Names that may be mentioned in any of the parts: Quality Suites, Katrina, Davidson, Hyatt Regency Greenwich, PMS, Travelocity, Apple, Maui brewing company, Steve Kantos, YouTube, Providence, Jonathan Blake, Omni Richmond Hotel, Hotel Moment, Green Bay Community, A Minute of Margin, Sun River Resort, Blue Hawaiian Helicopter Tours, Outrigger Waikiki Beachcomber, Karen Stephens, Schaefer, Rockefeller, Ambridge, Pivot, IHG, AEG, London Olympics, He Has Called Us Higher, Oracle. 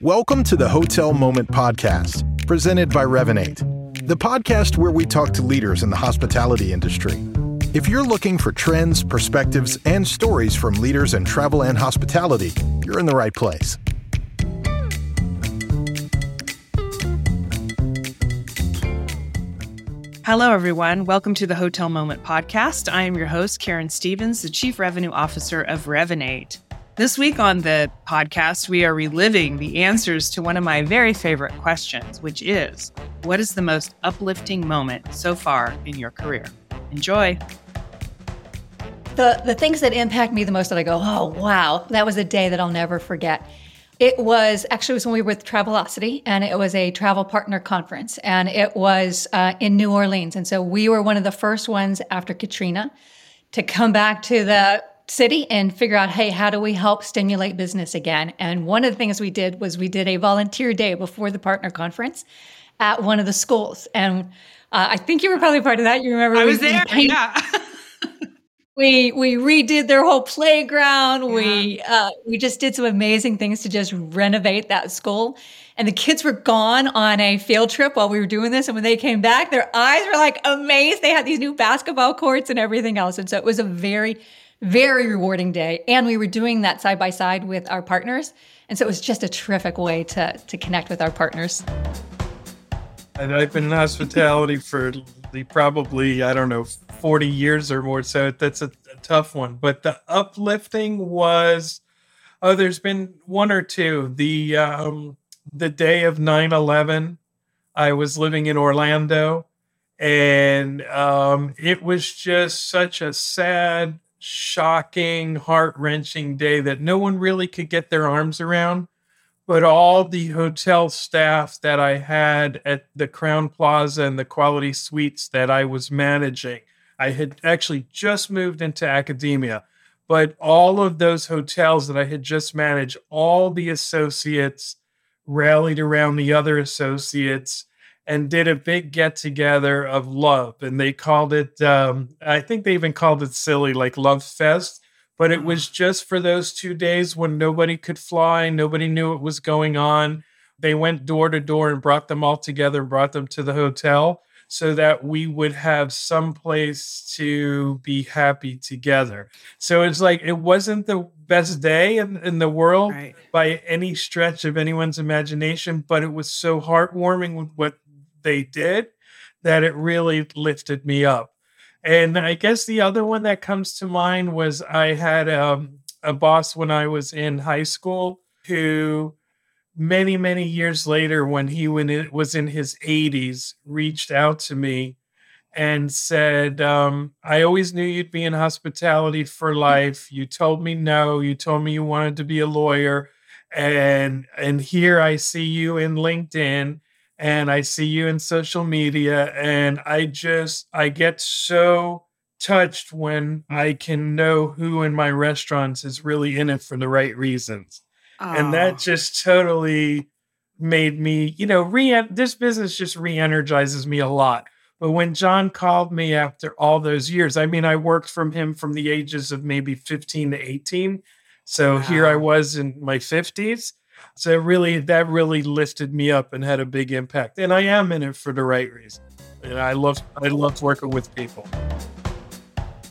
Welcome to the Hotel Moment podcast, presented by Revinate, the podcast where we talk to leaders in the hospitality industry. If you're looking for trends, perspectives, and stories from leaders in travel and hospitality, you're in the right place. Hello, everyone. Welcome to the Hotel Moment podcast. I am your host, Karen Stephens, the Chief Revenue Officer of Revinate. This week on the podcast, we are reliving the answers to one of my very favorite questions, which is, what is the most uplifting moment so far in your career? Enjoy. The things that impact me the most that I go, oh, wow, that was a day that I'll never forget. It was when we were with Travelocity, and it was a travel partner conference, and it was in New Orleans. And so we were one of the first ones after Katrina to come back to the city and figure out, hey, how do we help stimulate business again? And one of the things we did was we did a volunteer day before the partner conference at one of the schools. And I think you were probably part of that. You remember? I was there, yeah. We redid their whole playground. Yeah. We just did some amazing things to just renovate that school. And the kids were gone on a field trip while we were doing this. And when they came back, their eyes were like amazed. They had these new basketball courts and everything else. And so it was a very, very rewarding day. And we were doing that side by side with our partners. And so it was just a terrific way to connect with our partners. And I've been in hospitality for probably, 40 years or more. So that's a tough one. But the uplifting was, there's been one or two. The day of 9/11, I was living in Orlando, and it was just such a sad, shocking, heart-wrenching day that no one really could get their arms around. But all the hotel staff that I had at the Crown Plaza and the Quality Suites that I was managing, I had actually just moved into academia, but all of those hotels that I had just managed, all the associates rallied around the other associates and did a big get-together of love. And they called it, I think they even called it silly, like Love Fest. But it was just for those 2 days when nobody could fly, nobody knew what was going on. They went door to door and brought them all together and brought them to the hotel, so that we would have some place to be happy together. So it's like, it wasn't the best day in the world by any stretch of anyone's imagination, but it was so heartwarming with what they did that it really lifted me up. And I guess the other one that comes to mind was I had a boss when I was in high school who many, many years later, when he was in his 80s, reached out to me and said, I always knew you'd be in hospitality for life. You told me no. You told me you wanted to be a lawyer. And here I see you in LinkedIn, and I see you in social media. And I get so touched when I can know who in my restaurants is really in it for the right reasons. And that just totally made me, this business just re-energizes me a lot. But when John called me after all those years, I worked from him from the ages of maybe 15 to 18. So wow. Here I was in my 50s. So that really lifted me up and had a big impact. And I am in it for the right reason. And I love working with people.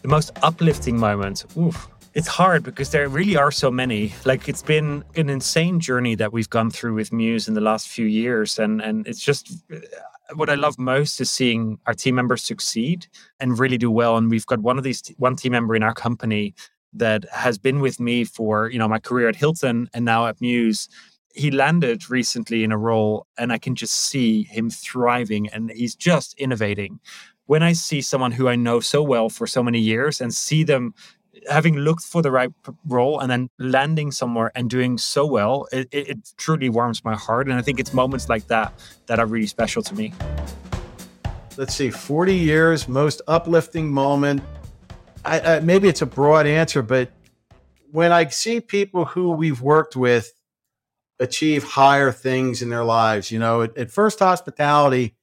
The most uplifting moment. Oof. It's hard because there really are so many. Like, it's been an insane journey that we've gone through with Muse in the last few years. And it's just, what I love most is seeing our team members succeed and really do well. And we've got one team member in our company that has been with me for, my career at Hilton and now at Muse. He landed recently in a role, and I can just see him thriving, and he's just innovating. When I see someone who I know so well for so many years and see them having looked for the right role and then landing somewhere and doing so well, it truly warms my heart. And I think it's moments like that that are really special to me. Let's see, 40 years, most uplifting moment. I maybe it's a broad answer, but when I see people who we've worked with achieve higher things in their lives, at First Hospitality,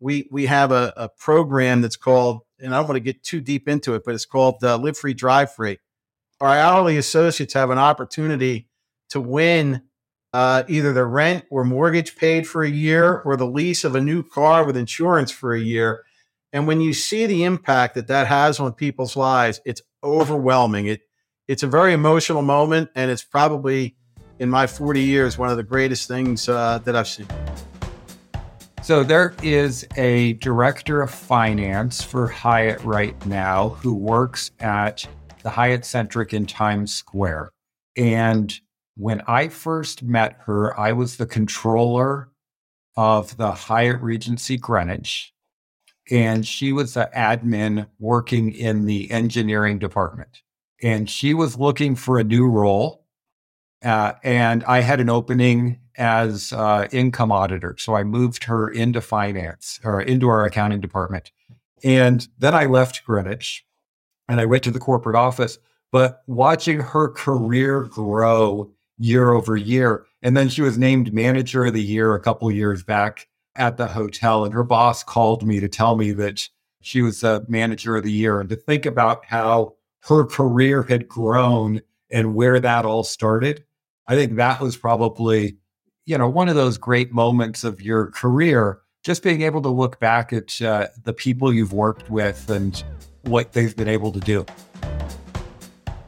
we have a program that's called, and I don't want to get too deep into it, but it's called Live Free, Drive Free. Our hourly associates have an opportunity to win either the rent or mortgage paid for a year or the lease of a new car with insurance for a year. And when you see the impact that that has on people's lives, it's overwhelming. It's a very emotional moment, and it's probably, in my 40 years, one of the greatest things that I've seen. So there is a director of finance for Hyatt right now who works at the Hyatt Centric in Times Square. And when I first met her, I was the controller of the Hyatt Regency Greenwich, and she was the admin working in the engineering department. And she was looking for a new role, and I had an opening as income auditor. So I moved her into finance, or into our accounting department. And then I left Greenwich and I went to the corporate office, but watching her career grow year over year. And then she was named manager of the year a couple years back at the hotel. And her boss called me to tell me that she was the manager of the year, and to think about how her career had grown and where that all started. I think that was probably, you know, one of those great moments of your career, just being able to look back at the people you've worked with and what they've been able to do.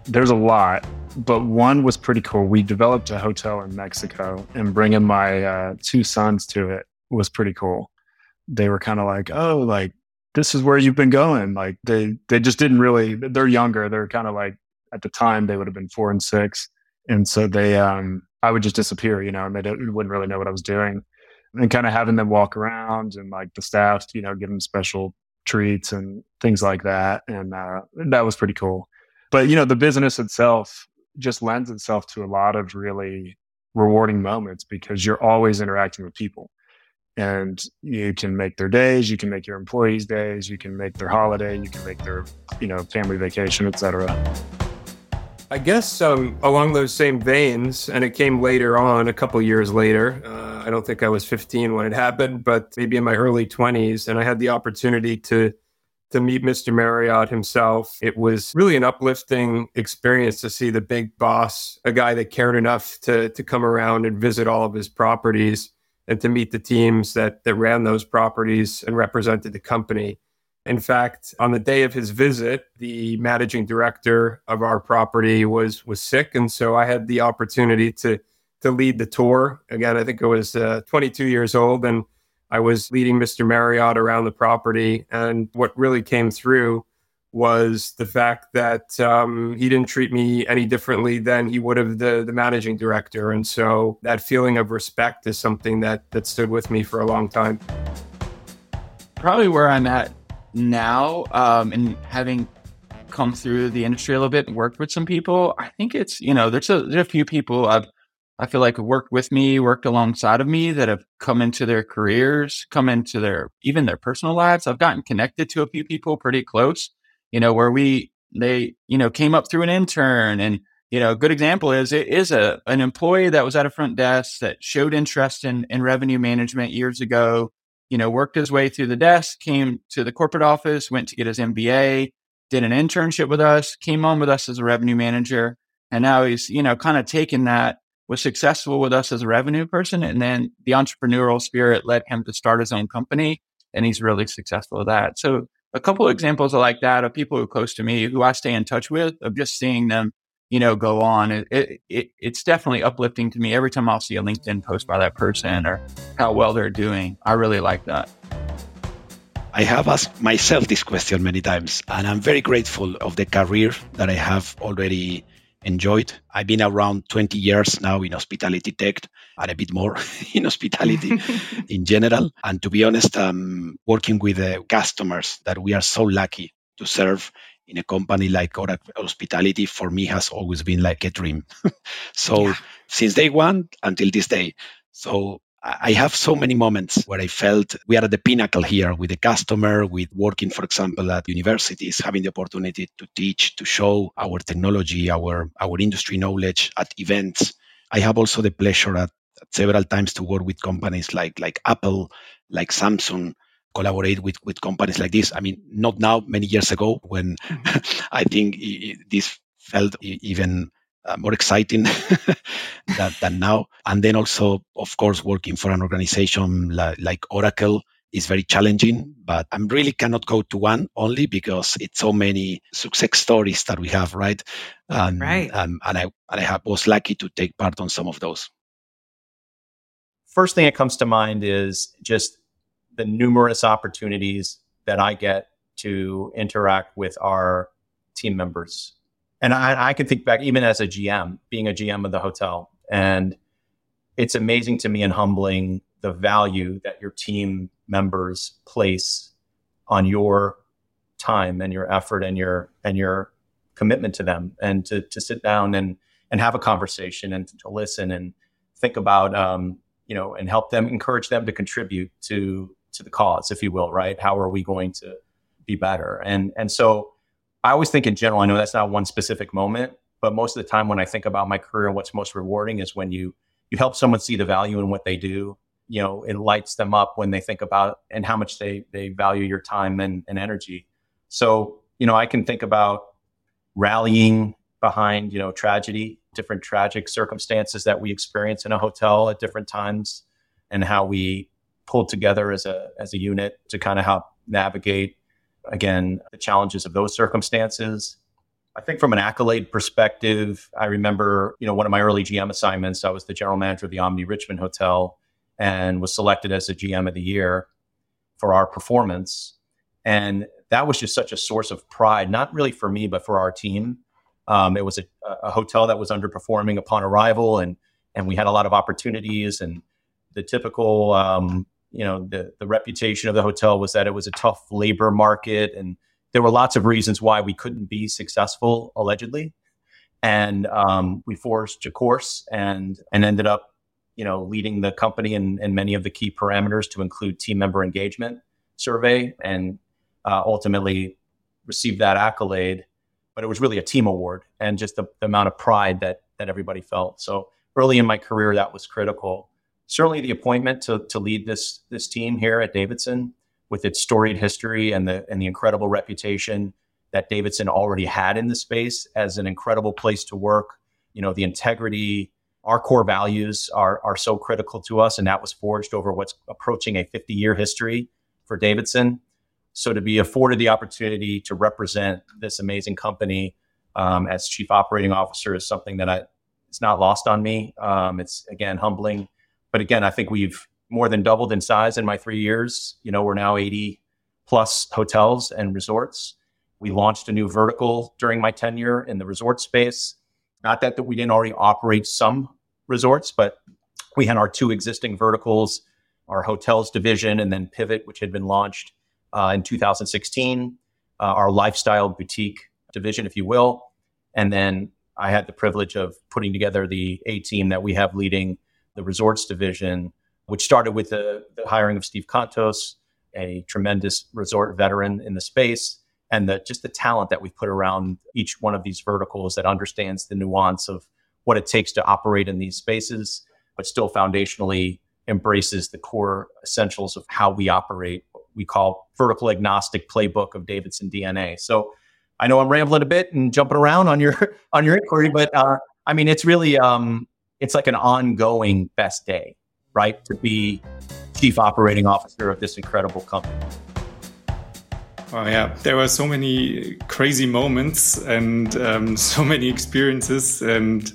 There's a lot, but one was pretty cool. We developed a hotel in Mexico, and bringing my two sons to it was pretty cool. They were kind of like, oh, like, this is where you've been going. Like, they just didn't really, they're younger. They're kind of like, at the time, they would have been 4 and 6. And so they, I would just disappear, you know, and they wouldn't really know what I was doing. And kind of having them walk around and like the staff, you know, give them special treats and things like that. And that was pretty cool. But, you know, the business itself just lends itself to a lot of really rewarding moments because you're always interacting with people. And you can make their days, you can make your employees' days, you can make their holiday, you can make their, you know, family vacation, et cetera. I guess along those same veins, and it came later on, a couple years later, I don't think I was 15 when it happened, but maybe in my early 20s, and I had the opportunity to meet Mr. Marriott himself. It was really an uplifting experience to see the big boss, a guy that cared enough to come around and visit all of his properties and to meet the teams that ran those properties and represented the company. In fact, on the day of his visit, the managing director of our property was sick. And so I had the opportunity to lead the tour. Again, I think I was 22 years old, and I was leading Mr. Marriott around the property. And what really came through was the fact that he didn't treat me any differently than he would have the managing director. And so that feeling of respect is something that stood with me for a long time. Probably where I'm at now, and having come through the industry a little bit and worked with some people, I think it's, you know, there's a few people I feel like worked with me, worked alongside of me, that have come into their careers, come into their personal lives. I've gotten connected to a few people pretty close, you know, where they, you know, came up through an intern. And, you know, a good example is it is an employee that was at a front desk that showed interest in revenue management years ago, you know, worked his way through the desk, came to the corporate office, went to get his MBA, did an internship with us, came on with us as a revenue manager. And now he's, you know, kind of taken that, was successful with us as a revenue person. And then the entrepreneurial spirit led him to start his own company. And he's really successful with that. So a couple of examples like that of people who are close to me, who I stay in touch with, of just seeing them, you know, go on. It's definitely uplifting to me every time I'll see a LinkedIn post by that person or how well they're doing. I really like that. I have asked myself this question many times, and I'm very grateful of the career that I have already enjoyed. I've been around 20 years now in hospitality tech, and a bit more in hospitality in general. And to be honest, I'm working with the customers that we are so lucky to serve in a company like Oracle Hospitality, for me has always been like a dream. Since day one until this day. So I have so many moments where I felt we are at the pinnacle here with the customer, with working, for example, at universities, having the opportunity to teach, to show our technology, our industry knowledge at events. I have also the pleasure at several times to work with companies like Apple, like Samsung, collaborate with companies like this. I mean, not now, many years ago, when I think this felt even more exciting than now. And then also, of course, working for an organization like Oracle is very challenging, but I really cannot go to one only because it's so many success stories that we have, right? And I was lucky to take part on some of those. First thing that comes to mind is just the numerous opportunities that I get to interact with our team members. And I can think back even as a GM, being a GM of the hotel. And it's amazing to me and humbling the value that your team members place on your time and your effort and your commitment to them, and to sit down and have a conversation and to listen and think about, and help them, encourage them to contribute to the cause, if you will, right? How are we going to be better? And so I always think in general, I know that's not one specific moment, but most of the time when I think about my career, what's most rewarding is when you help someone see the value in what they do. You know, it lights them up when they think about and how much they value your time and energy. So, I can think about rallying behind, tragedy, different tragic circumstances that we experience in a hotel at different times, and how we pull together as a unit to kind of help navigate, again, the challenges of those circumstances. I think from an accolade perspective, I remember, one of my early GM assignments, I was the general manager of the Omni Richmond Hotel and was selected as the GM of the year for our performance. And that was just such a source of pride, not really for me, but for our team. It was a hotel that was underperforming upon arrival, and we had a lot of opportunities, and the typical, the reputation of the hotel was that it was a tough labor market, and there were lots of reasons why we couldn't be successful, allegedly. And we forged a course and ended up, leading the company in many of the key parameters, to include team member engagement survey, and ultimately received that accolade. But it was really a team award, and just the amount of pride that everybody felt. So early in my career, that was critical. Certainly the appointment to lead this team here at Davidson, with its storied history and the incredible reputation that Davidson already had in the space as an incredible place to work. The integrity, our core values are so critical to us, and that was forged over what's approaching a 50-year history for Davidson. So to be afforded the opportunity to represent this amazing company as Chief Operating Officer is something that it's not lost on me. It's, again, humbling. But again, I think we've more than doubled in size in my 3 years. We're now 80-plus hotels and resorts. We launched a new vertical during my tenure in the resort space. Not that we didn't already operate some resorts, but we had our two existing verticals, our hotels division, and then Pivot, which had been launched in 2016, our lifestyle boutique division, if you will. And then I had the privilege of putting together the A-team that we have leading the resorts division, which started with the hiring of Steve Kantos, a tremendous resort veteran in the space, and just the talent that we've put around each one of these verticals that understands the nuance of what it takes to operate in these spaces, but still foundationally embraces the core essentials of how we operate. We call vertical agnostic playbook of Davidson DNA. So I know I'm rambling a bit and jumping around on your inquiry, but it's really, it's like an ongoing best day, right? To be Chief Operating Officer of this incredible company. Oh yeah, there were so many crazy moments and so many experiences. And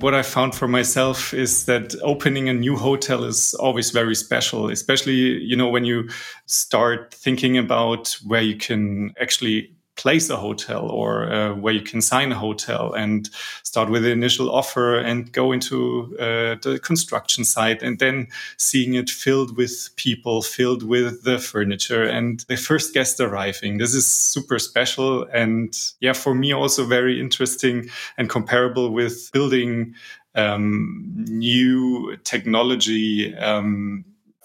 what I found for myself is that opening a new hotel is always very special, especially, when you start thinking about where you can actually place a hotel or where you can sign a hotel, and start with the initial offer and go into the construction site, and then seeing it filled with people, filled with the furniture and the first guest arriving. This is super special. And yeah, for me also very interesting and comparable with building new technology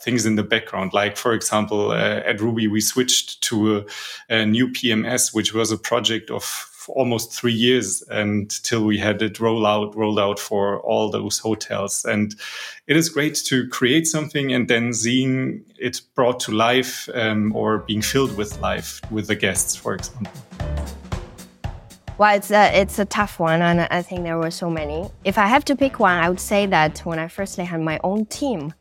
things in the background. Like, for example, at Ruby, we switched to a new PMS, which was a project of almost 3 years until we had it rolled out for all those hotels. And it is great to create something and then seeing it brought to life or being filled with life with the guests, for example. Well, it's a tough one, and I think there were so many. If I have to pick one, I would say that when I first had my own team,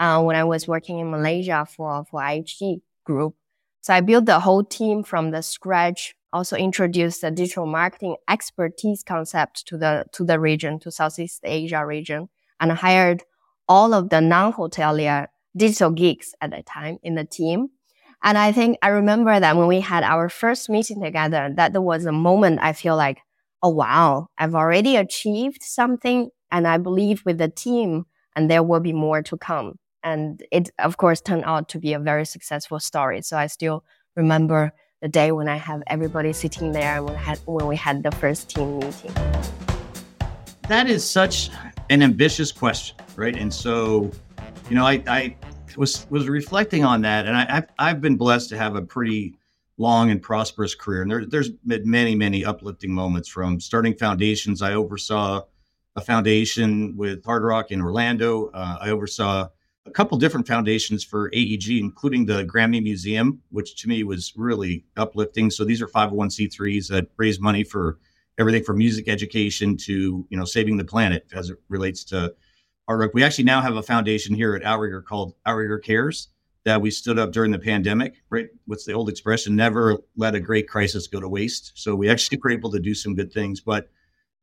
when I was working in Malaysia for IHG group. So I built the whole team from the scratch, also introduced the digital marketing expertise concept to the region, to Southeast Asia region, and hired all of the non-hotelier digital geeks at that time in the team. And I think I remember that when we had our first meeting together, that there was a moment I feel like, oh, wow, I've already achieved something. And I believe with the team, and there will be more to come. And it, of course, turned out to be a very successful story. So I still remember the day when I have everybody sitting there and when we had the first team meeting. That is such an ambitious question, right? And so, you know, I was reflecting on that, and I've been blessed to have a pretty long and prosperous career. And there's been many uplifting moments, from starting foundations. I oversaw a foundation with Hard Rock in Orlando. I oversaw a couple different foundations for AEG, including the Grammy Museum, which to me was really uplifting. So these are 501c3s that raise money for everything from music education to, you know, saving the planet as it relates to Hard Rock. We actually now have a foundation here at Outrigger called Outrigger Cares that we stood up during the pandemic, right? What's the old expression? Never let a great crisis go to waste. So we actually were able to do some good things. But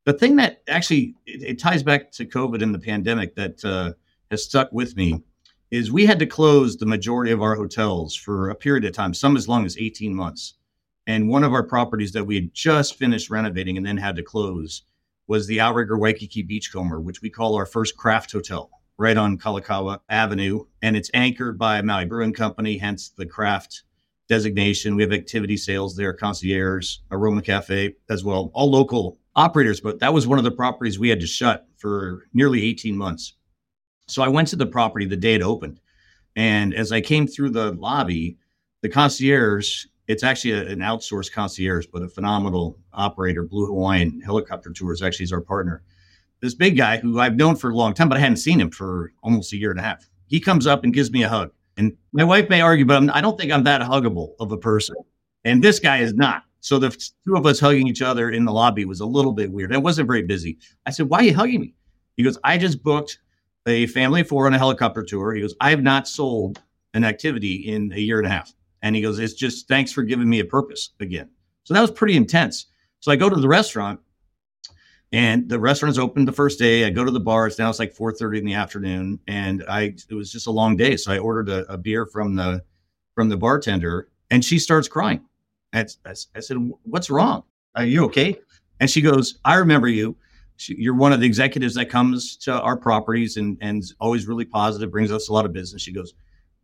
the thing that actually, it ties back to COVID and the pandemic that has stuck with me is we had to close the majority of our hotels for a period of time, some as long as 18 months. And one of our properties that we had just finished renovating and then had to close was the Outrigger Waikiki Beachcomber, which we call our first craft hotel, right on Kalakaua Avenue. And it's anchored by Maui Brewing Company, hence the craft designation. We have activity sales there, concierge, aroma cafe as well, all local operators. But that was one of the properties we had to shut for nearly 18 months. So I went to the property the day it opened. And as I came through the lobby, the concierge, it's actually an outsourced concierge, but a phenomenal operator. Blue Hawaiian Helicopter Tours actually is our partner. This big guy who I've known for a long time, but I hadn't seen him for almost a year and a half. He comes up and gives me a hug. And my wife may argue, but I don't think I'm that huggable of a person. And this guy is not. So the two of us hugging each other in the lobby was a little bit weird. I wasn't very busy. I said, "Why are you hugging me?" He goes, "I just booked a family of four on a helicopter tour." He goes, "I have not sold an activity in a year and a half." And he goes, "It's just thanks for giving me a purpose again." So that was pretty intense. So I go to the restaurant, and the restaurant's open the first day. I go to the bar. It's 4:30 in the afternoon. And it was just a long day. So I ordered a beer from the bartender, and she starts crying. I said, "What's wrong? Are you okay?" And she goes, "I remember you. You're one of the executives that comes to our properties and always really positive, brings us a lot of business." She goes,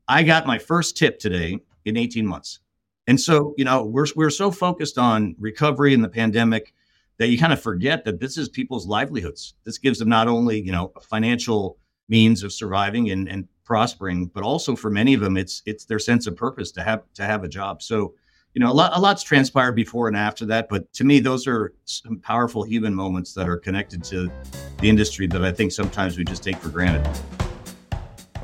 "I got my first tip today in 18 months. And so, you know, we're so focused on recovery and the pandemic that you kind of forget that this is people's livelihoods. This gives them not only, you know, a financial means of surviving and prospering, but also for many of them, it's their sense of purpose to have a job." So, you know, a lot's transpired before and after that. But to me, those are some powerful human moments that are connected to the industry that I think sometimes we just take for granted.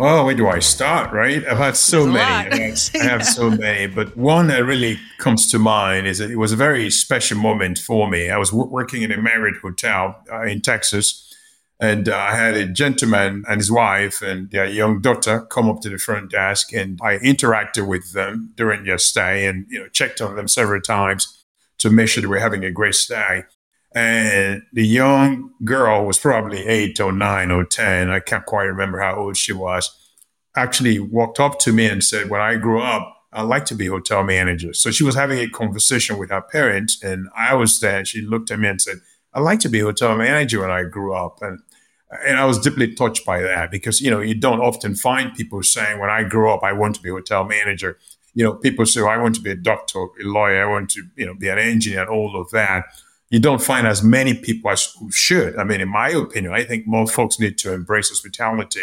Oh, where do I start, right? I've had so many. I have so many. But one that really comes to mind is that it was a very special moment for me. I was working in a Marriott hotel in Texas, and I had a gentleman and his wife and their young daughter come up to the front desk, and I interacted with them during their stay and, you know, checked on them several times to make sure they were having a great stay. And the young girl was probably 8 or 9 or 10. I can't quite remember how old she was. Actually walked up to me and said, "When I grow up, I'd like to be a hotel manager." So she was having a conversation with her parents, and I was there. She looked at me and said, "I'd like to be a hotel manager when I grew up." And I was deeply touched by that because, you know, you don't often find people saying, "When I grow up, I want to be a hotel manager." You know, people say, "I want to be a doctor, a lawyer. I want to, you know, be an engineer," and all of that. You don't find as many people as who should. I mean, in my opinion, I think more folks need to embrace hospitality.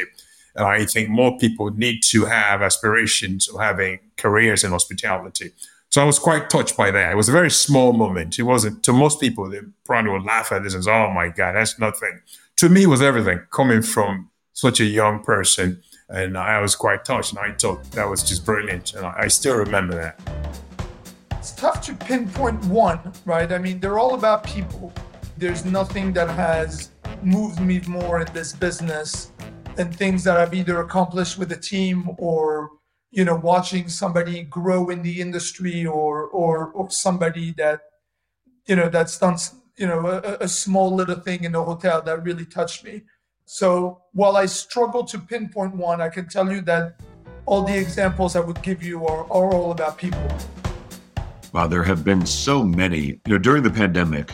And I think more people need to have aspirations of having careers in hospitality. So I was quite touched by that. It was a very small moment. It wasn't, to most people, they probably would laugh at this and say, "Oh my God, that's nothing." To me, it was everything coming from such a young person. And I was quite touched. And I thought that was just brilliant. And I still remember that. It's tough to pinpoint one, right? I mean, they're all about people. There's nothing that has moved me more in this business than things that I've either accomplished with a team or, you know, watching somebody grow in the industry or somebody that, you know, that's done, you know, a small little thing in a hotel that really touched me. So while I struggle to pinpoint one, I can tell you that all the examples I would give you are all about people. Wow, there have been so many. You know, during the pandemic,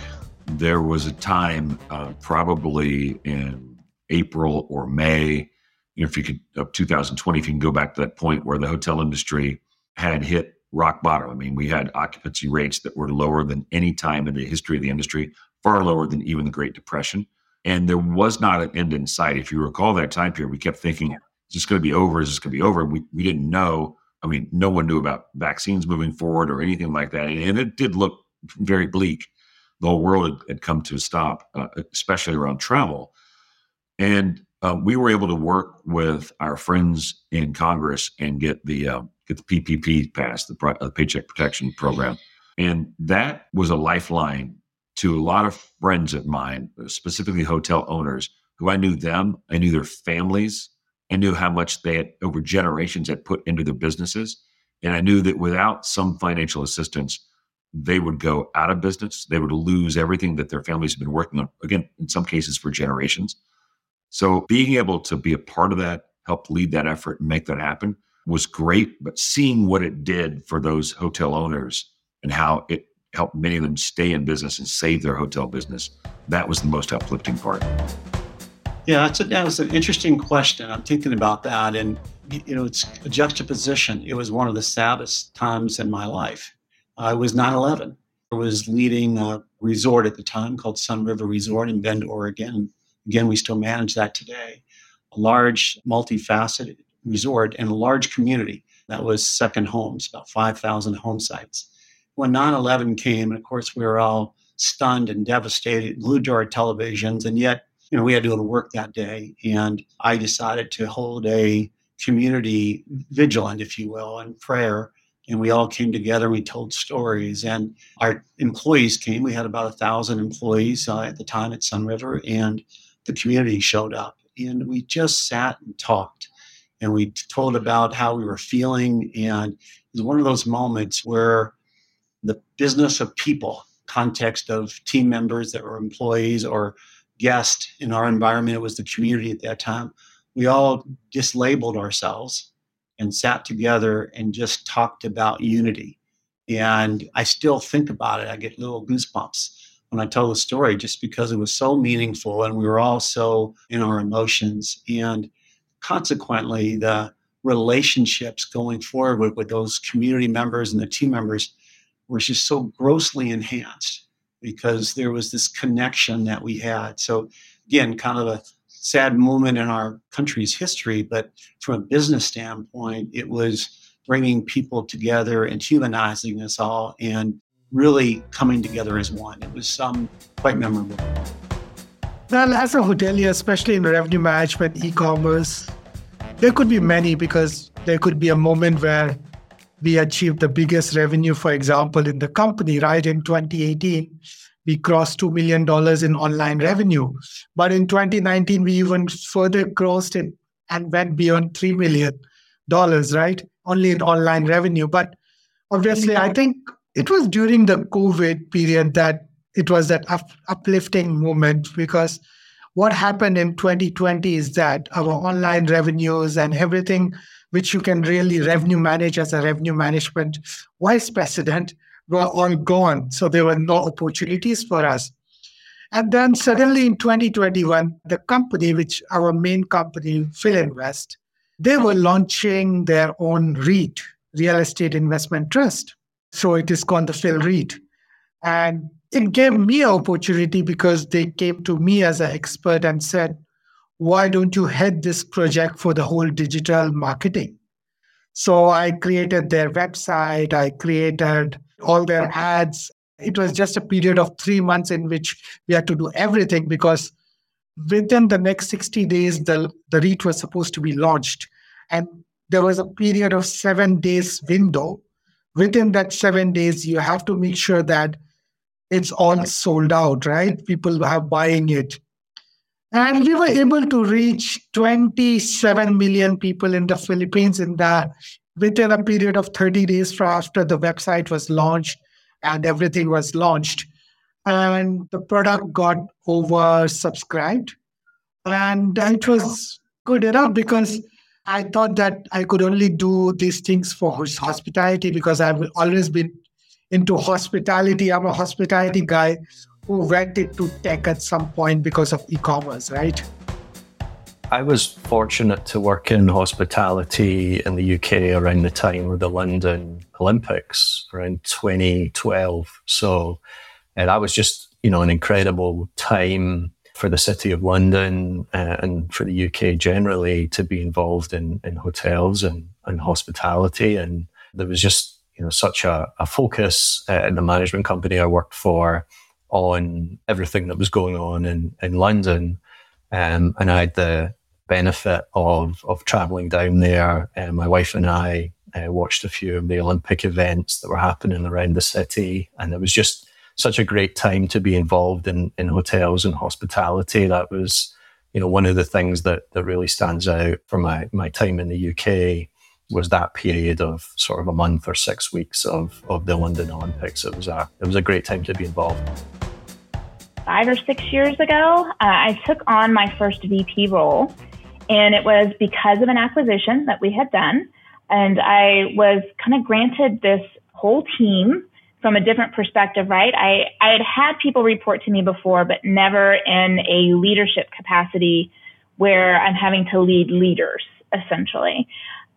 there was a time probably in April or May, you know, if you could, up 2020, if you can go back to that point where the hotel industry had hit rock bottom. I mean, we had occupancy rates that were lower than any time in the history of the industry, far lower than even the Great Depression. And there was not an end in sight. If you recall that time period, we kept thinking, is this going to be over? Is this going to be over? We didn't know. I mean, no one knew about vaccines moving forward or anything like that. And it did look very bleak. The whole world had come to a stop, especially around travel. And we were able to work with our friends in Congress and get the PPP passed, the Paycheck Protection Program. And that was a lifeline to a lot of friends of mine, specifically hotel owners, who I knew them, I knew their families, I knew how much they had over generations had put into their businesses. And I knew that without some financial assistance, they would go out of business. They would lose everything that their families had been working on, again, in some cases for generations. So being able to be a part of that, help lead that effort and make that happen was great. But seeing what it did for those hotel owners and how it helped many of them stay in business and save their hotel business, that was the most uplifting part. Yeah, that was an interesting question. I'm thinking about that. And, you know, it's a juxtaposition. It was one of the saddest times in my life. It was 9/11. I was leading a resort at the time called Sun River Resort in Bend, Oregon. Again, we still manage that today. A large, multifaceted resort and a large community that was second homes, about 5,000 home sites. When 9/11 came, and of course, we were all stunned and devastated, glued to our televisions, and yet, you know, we had to go to work that day, and I decided to hold a community vigilant, if you will, and prayer. And we all came together. We told stories, and our employees came. We had about 1,000 employees at the time at Sun River, and the community showed up. And we just sat and talked, and we told about how we were feeling. And it was one of those moments where the business of people, context of team members that were employees or guest in our environment, it was the community at that time. We all dislabeled ourselves and sat together and just talked about unity. And I still think about it. I get little goosebumps when I tell the story just because it was so meaningful and we were all so in our emotions. And consequently, the relationships going forward with those community members and the team members were just so grossly enhanced, because there was this connection that we had. So again, kind of a sad moment in our country's history, but from a business standpoint, it was bringing people together and humanizing us all and really coming together as one. It was quite memorable. Well, as a hotelier, especially in revenue management, e-commerce, there could be many, because there could be a moment where we achieved the biggest revenue, for example, in the company, right? In 2018, we crossed $2 million in online revenue. But in 2019, we even further crossed it and went beyond $3 million, right? Only in online revenue. But obviously, I think it was during the COVID period that it was that uplifting moment, because what happened in 2020 is that our online revenues and everything which you can really revenue manage as a revenue management vice president, were all gone. So there were no opportunities for us. And then suddenly in 2021, the company, which our main company, PhilInvest, they were launching their own REIT, Real Estate Investment Trust. So it is called the Phil REIT. And it gave me an opportunity, because they came to me as an expert and said, why don't you head this project for the whole digital marketing? So I created their website. I created all their ads. It was just a period of 3 months in which we had to do everything, because within the next 60 days, the REIT was supposed to be launched. And there was a period of 7 days window within that 7 days, you have to make sure that it's all sold out, right? People are buying it. And we were able to reach 27 million people in the Philippines within a period of 30 days after the website was launched and everything was launched. And the product got oversubscribed. And it was good enough because I thought that I could only do these things for hospitality because I've always been into hospitality. I'm a hospitality guy who went into tech at some point because of e-commerce, right? I was fortunate to work in hospitality in the UK around the time of the London Olympics, around 2012. So, and I was just, an incredible time for the City of London and for the UK generally to be involved in hotels and hospitality. And there was just, such a focus in the management company I worked for on everything that was going on in London. And I had the benefit of traveling down there. My wife and I watched a few of the Olympic events that were happening around the city. And it was just such a great time to be involved in hotels and hospitality. That was, one of the things that really stands out for my time in the UK was that period of sort of a month or 6 weeks of the London Olympics. It was a great time to be involved. 5 or 6 years ago, I took on my first VP role, and it was because of an acquisition that we had done. And I was kind of granted this whole team from a different perspective, right? I had had people report to me before, but never in a leadership capacity where I'm having to lead leaders, essentially.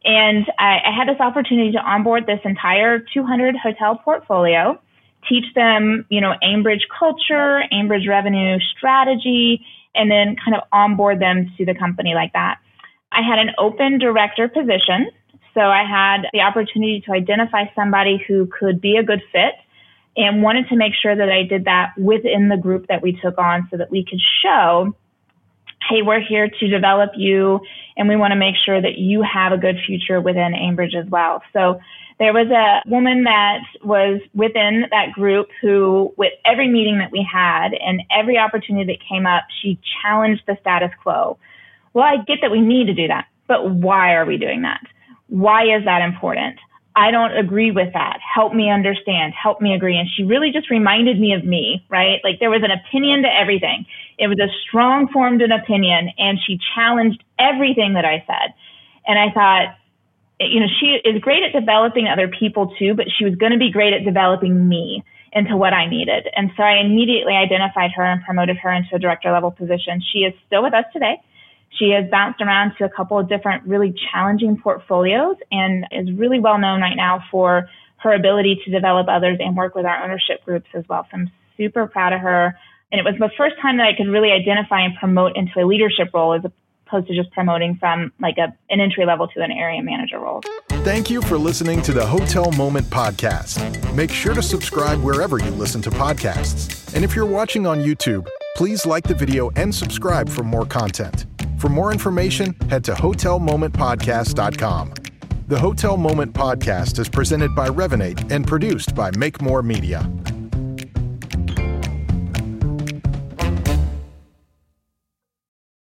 And I had this opportunity to onboard this entire 200 hotel portfolio, teach them, Ambridge culture, Ambridge revenue strategy, and then kind of onboard them to the company like that. I had an open director position. So I had the opportunity to identify somebody who could be a good fit and wanted to make sure that I did that within the group that we took on so that we could show, hey, we're here to develop you, and we want to make sure that you have a good future within Ambridge as well. So there was a woman that was within that group who, with every meeting that we had and every opportunity that came up, she challenged the status quo. Well, I get that we need to do that, but why are we doing that? Why is that important? I don't agree with that. Help me understand. Help me agree. And she really just reminded me of me, right? Like there was an opinion to everything. It was a strong formed an opinion, and she challenged everything that I said. And I thought, she is great at developing other people too, but she was going to be great at developing me into what I needed. And so I immediately identified her and promoted her into a director level position. She is still with us today. She has bounced around to a couple of different really challenging portfolios and is really well known right now for her ability to develop others and work with our ownership groups as well. So I'm super proud of her. And it was the first time that I could really identify and promote into a leadership role as opposed to just promoting from like an entry level to an area manager role. Thank you for listening to the Hotel Moment podcast. Make sure to subscribe wherever you listen to podcasts. And if you're watching on YouTube, please like the video and subscribe for more content. For more information, head to hotelmomentpodcast.com. The Hotel Moment podcast is presented by Revinate and produced by Make More Media.